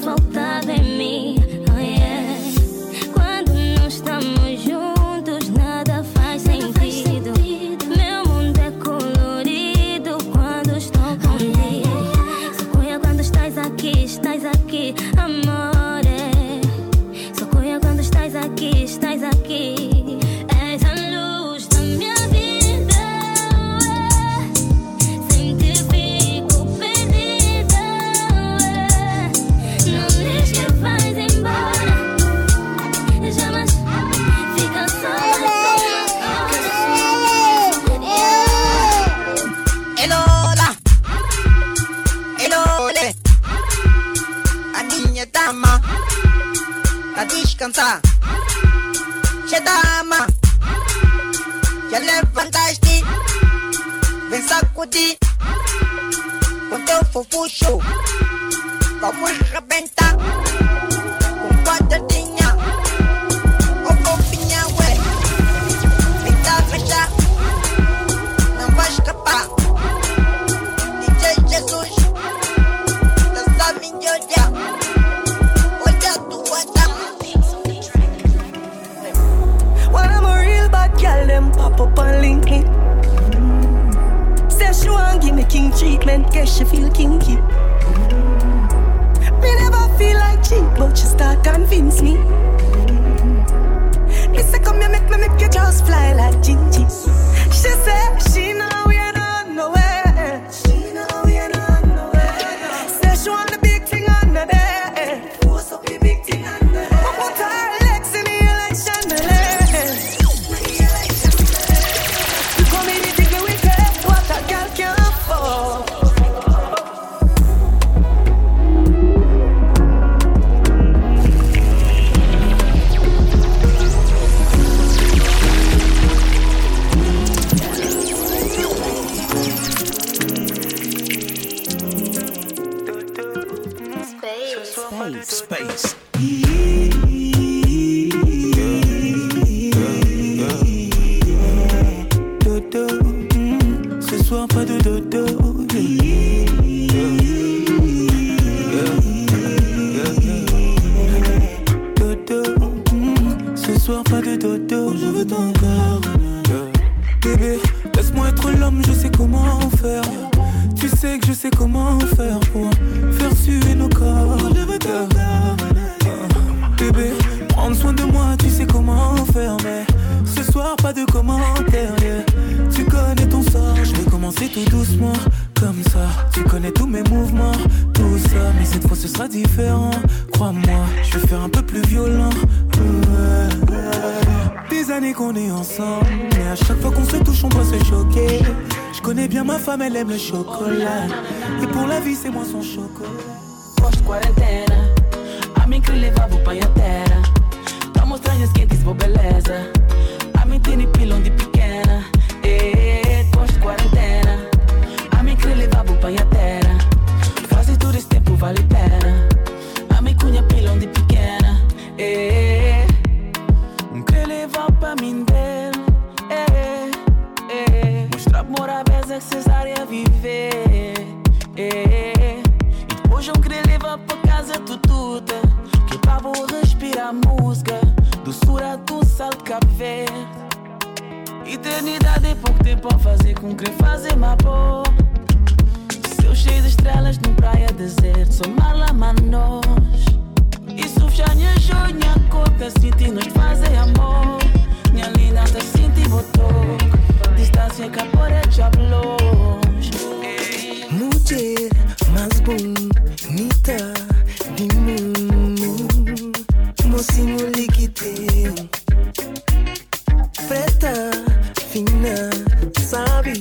Faltava em mim. się dama. Ja lewantaści, więc zakudi. Quando fufushu, vamos rebentar. Com quadradinha, ou com pinhaué. Vita fechar, não vai escapar. D J Jesus, dança minha olhar. Girl, them pop up and link me. Mm-hmm. Say she want give me king treatment, guess she feel kinky. Mm-hmm. Me never feel like cheap, but she start convince me. Mm-hmm. Me say come here, make me make your jaws fly like Gigi. She say she know we ain't on no way. She know we ain't on no way. Say she want the big thing on the day. What's up the big thing on the day? I put her legs in the election, the leg. Space. Dodo, ce soir pas de dodo. Dodo, ce soir pas de dodo. Je veux ton corps, bébé. Laisse-moi être l'homme, je sais comment faire. Tu sais que je sais comment faire pour faire suer nos corps. Bébé, prends soin de moi, tu sais comment faire. Mais ce soir, pas de commentaires, yeah. Tu connais ton sort, je vais commencer tout doucement. Comme ça, tu connais tous mes mouvements. Tout ça, mais cette fois ce sera différent. Crois-moi, je vais faire un peu plus violent. Des années qu'on est ensemble, mais à chaque fois qu'on se touche, on doit se choquer. Je connais bien ma femme, elle aime le chocolat. Et pour la vie, c'est moi son chocolat. Pós-quarentena, a mim que levava o pai à terra. Tamo estranhas quentes, vou beleza. A mim tem pilão de pequena. E pós-quarentena, a mim que levava o pai à terra. Fazer todo esse tempo vale a pena. A mim cunha pilão de pequena. E que levar pra mim dele. Mostrar amor a vez é que cesária viver. Hoje eu queria levar pra casa tututa. Que pra vou respirar música. Doçura do sal de Cabo Verde. Eternidade é pouco tempo a fazer com que fazer má boa. Céu cheio de estrelas num praia deserto. Sou mala manos. E sufja minha joia, minha cota. Sinti nos fazer amor. Minha linda se sinti botou. Distância que a porra já blows. Mulher mais bonita do mundo, mocinho liquideu, preta fina, sabe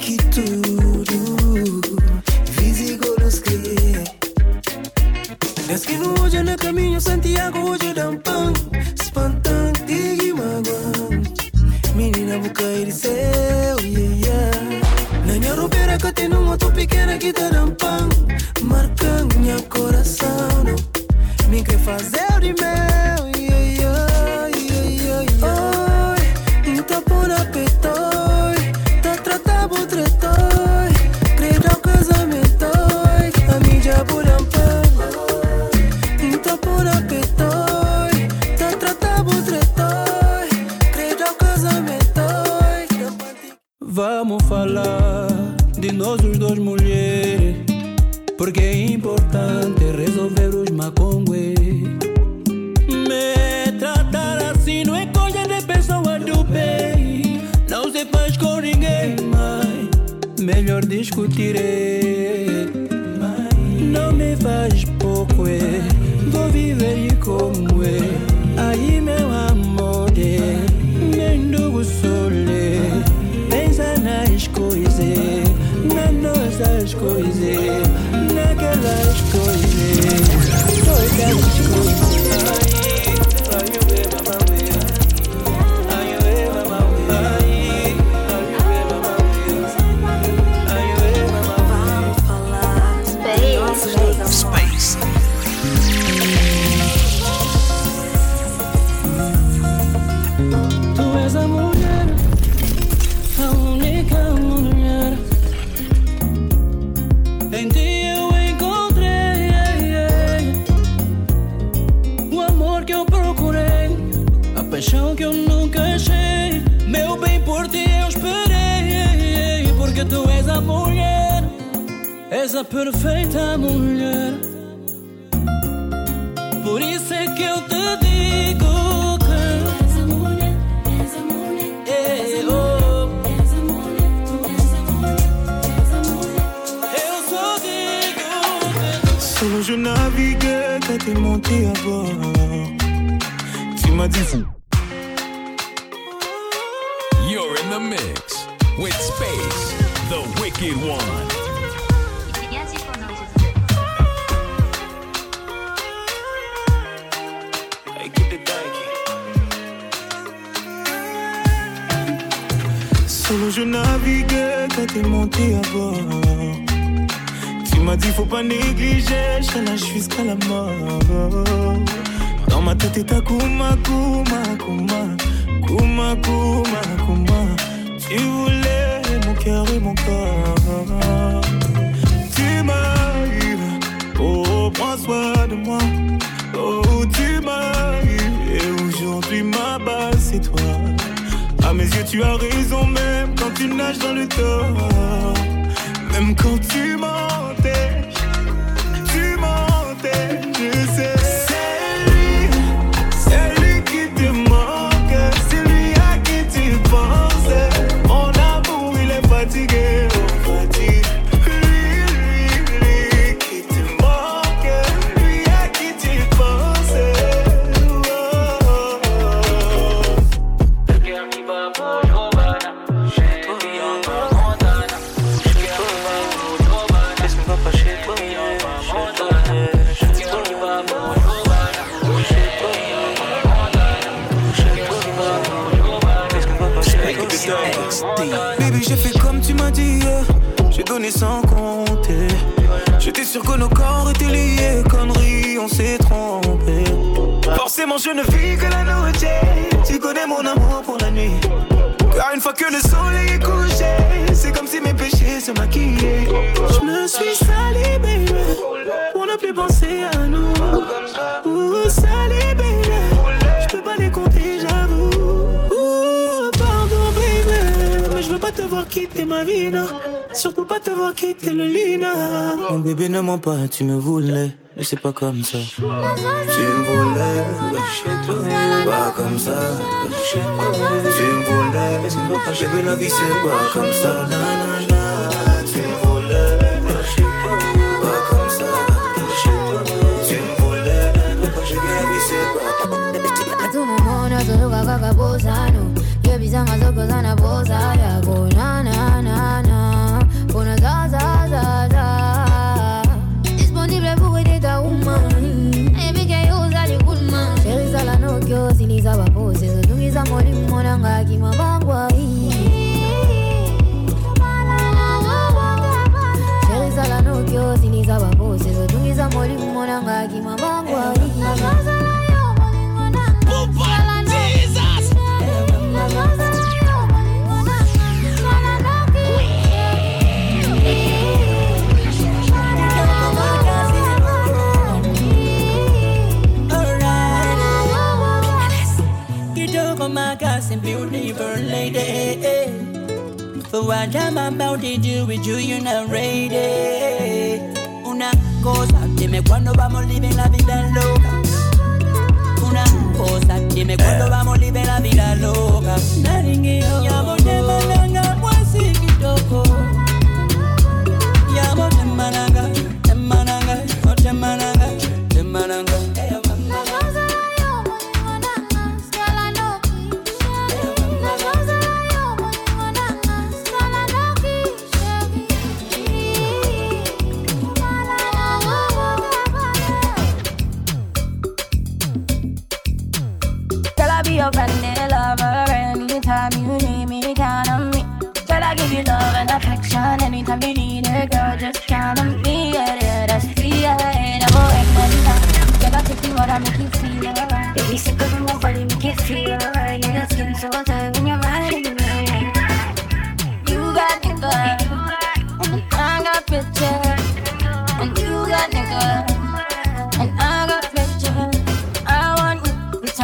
que tudo visigoros crê. Desde que no hoje no caminho Santiago hoje dá um pão, espantante e magoão, menina boca ele seu, yeah. Minha roupeira que eu tenho uma tão pequena que tá dando pão. Marcando meu coração. Me quer fazer o de meu. Oi, não tá por apetoi. Tá tratando por tretoi. Credo ao casamento. A mim já por um pão. Não tá por apetoi. Tá tratando por tretoi. Credo ao casamento. Vamos falar de nós os dois mulheres, porque é importante resolver os macongues. Me tratar assim não é coisa de pessoa do bem, não se faz com ninguém, mas melhor discutir é. Não me faz pouco é, vou viver como é. Aí meu amor é, mendo o sol é, pensa nas coisas. Nas nossas coisas, naquelas coisas, todas as coisas. Ai, ai, eu bebo a mamãe. és a perfeita mulher. Por isso é que eu te digo que és a mulher, és a mulher, és a mulher, és a mulher, tu és a mulher, és a mulher. Eu só digo que sou je navigue que te monte a bord. Tu m'as dit. You're in the mix with Space, the Wicked One. Hey, get the dingue. Solo je navigue quand t'es monté à bord. Tu m'as dit faut pas négliger, je te lâche jusqu'à la mort. Dans ma tête t'es à Kuma, Kuma, Kuma. Kuma, Kuma, Kuma, tu voulais mon cœur et mon corps. Tu m'arrives, oh, prends soin de moi. Oh, tu m'arrives, et aujourd'hui ma base c'est toi. À mes yeux tu as raison, même quand tu nages dans le tort. Même quand tu mentais, tu mentais, je sais. Sans compter, j'étais sûr que nos corps étaient liés. Conneries, on s'est trompé. Forcément, je ne vis que la noche. Tu connais mon amour pour la nuit. Car une fois que le soleil est couché, c'est comme si mes péchés se maquillaient. Je me suis sali, baby. On n'a plus pensé à nous. Ouh, sali, baby. Je peux pas les compter, j'avoue. Ouh, pardon, baby. Mais je veux pas te voir quitter ma vie, non. Surtout pas te voir quitter le Lina. Mon bébé ne ment pas, tu me voulais, mais c'est pas comme ça. Tu me voulais, chez toi, pas comme ça. Tu me voulais, bébé, la vie c'est pas comme ça. Tu me voulais, pas comme ça. Tu me voulais, bébé, la vie c'est pas. A tu mundo no se juega vagabosano. Que bizarro as cosas na bolsa de agua, na na na na. Una da, da, da, da. Disponibile pure di da umani. E mica usa di gulma. C'è la noche, si li sa pose. Se tu mi sa mori, monanga, chi ma va guai. C'è la noche, si li sa pose. Se tu mi sa mori, monanga, chi ma va guai. My God's a beautiful lady. For what I'm about to do with you, you're not ready. Una cosa, dime cuando vamos libre la vida loca. Una cosa, dime cuando vamos libre la vida loca. Naringueo, llamo de malanga, guasiquitoco. Llamo de malanga, de malanga, de malanga, de malanga. Your friendly lover, anytime you need me, count on me. Girl, I give you love and affection anytime you need it, girl, just count on me. Yeah, yeah, that's the end. I'm all in my time. Girl, I'll take you out, I'll make you feel alright. Baby, sick of my body, make you feel alright. Yeah, your skin so tight when you're riding me. You got nigga, and I got picture. And you got nigga, and I got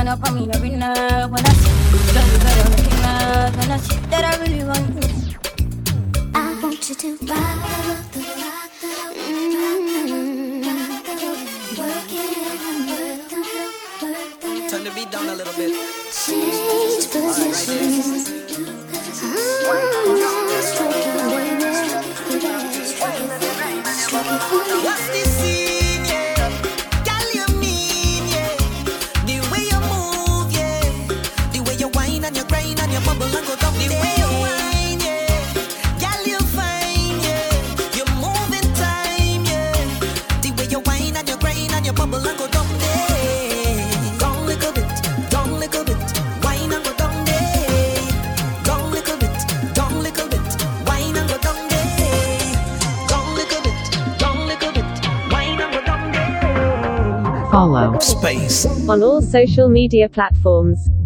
up on me every night. When I see you, you better recognize. When I see that I really want you, I want you to rock the rock the rock. down a little bit. Change positions. I'm not struggling. What's this scene, yeah? Girl, you mean, yeah? The way you move, yeah. The way you whine and you grind and you bubble and go down the way you whine. Follow Space on all social media platforms.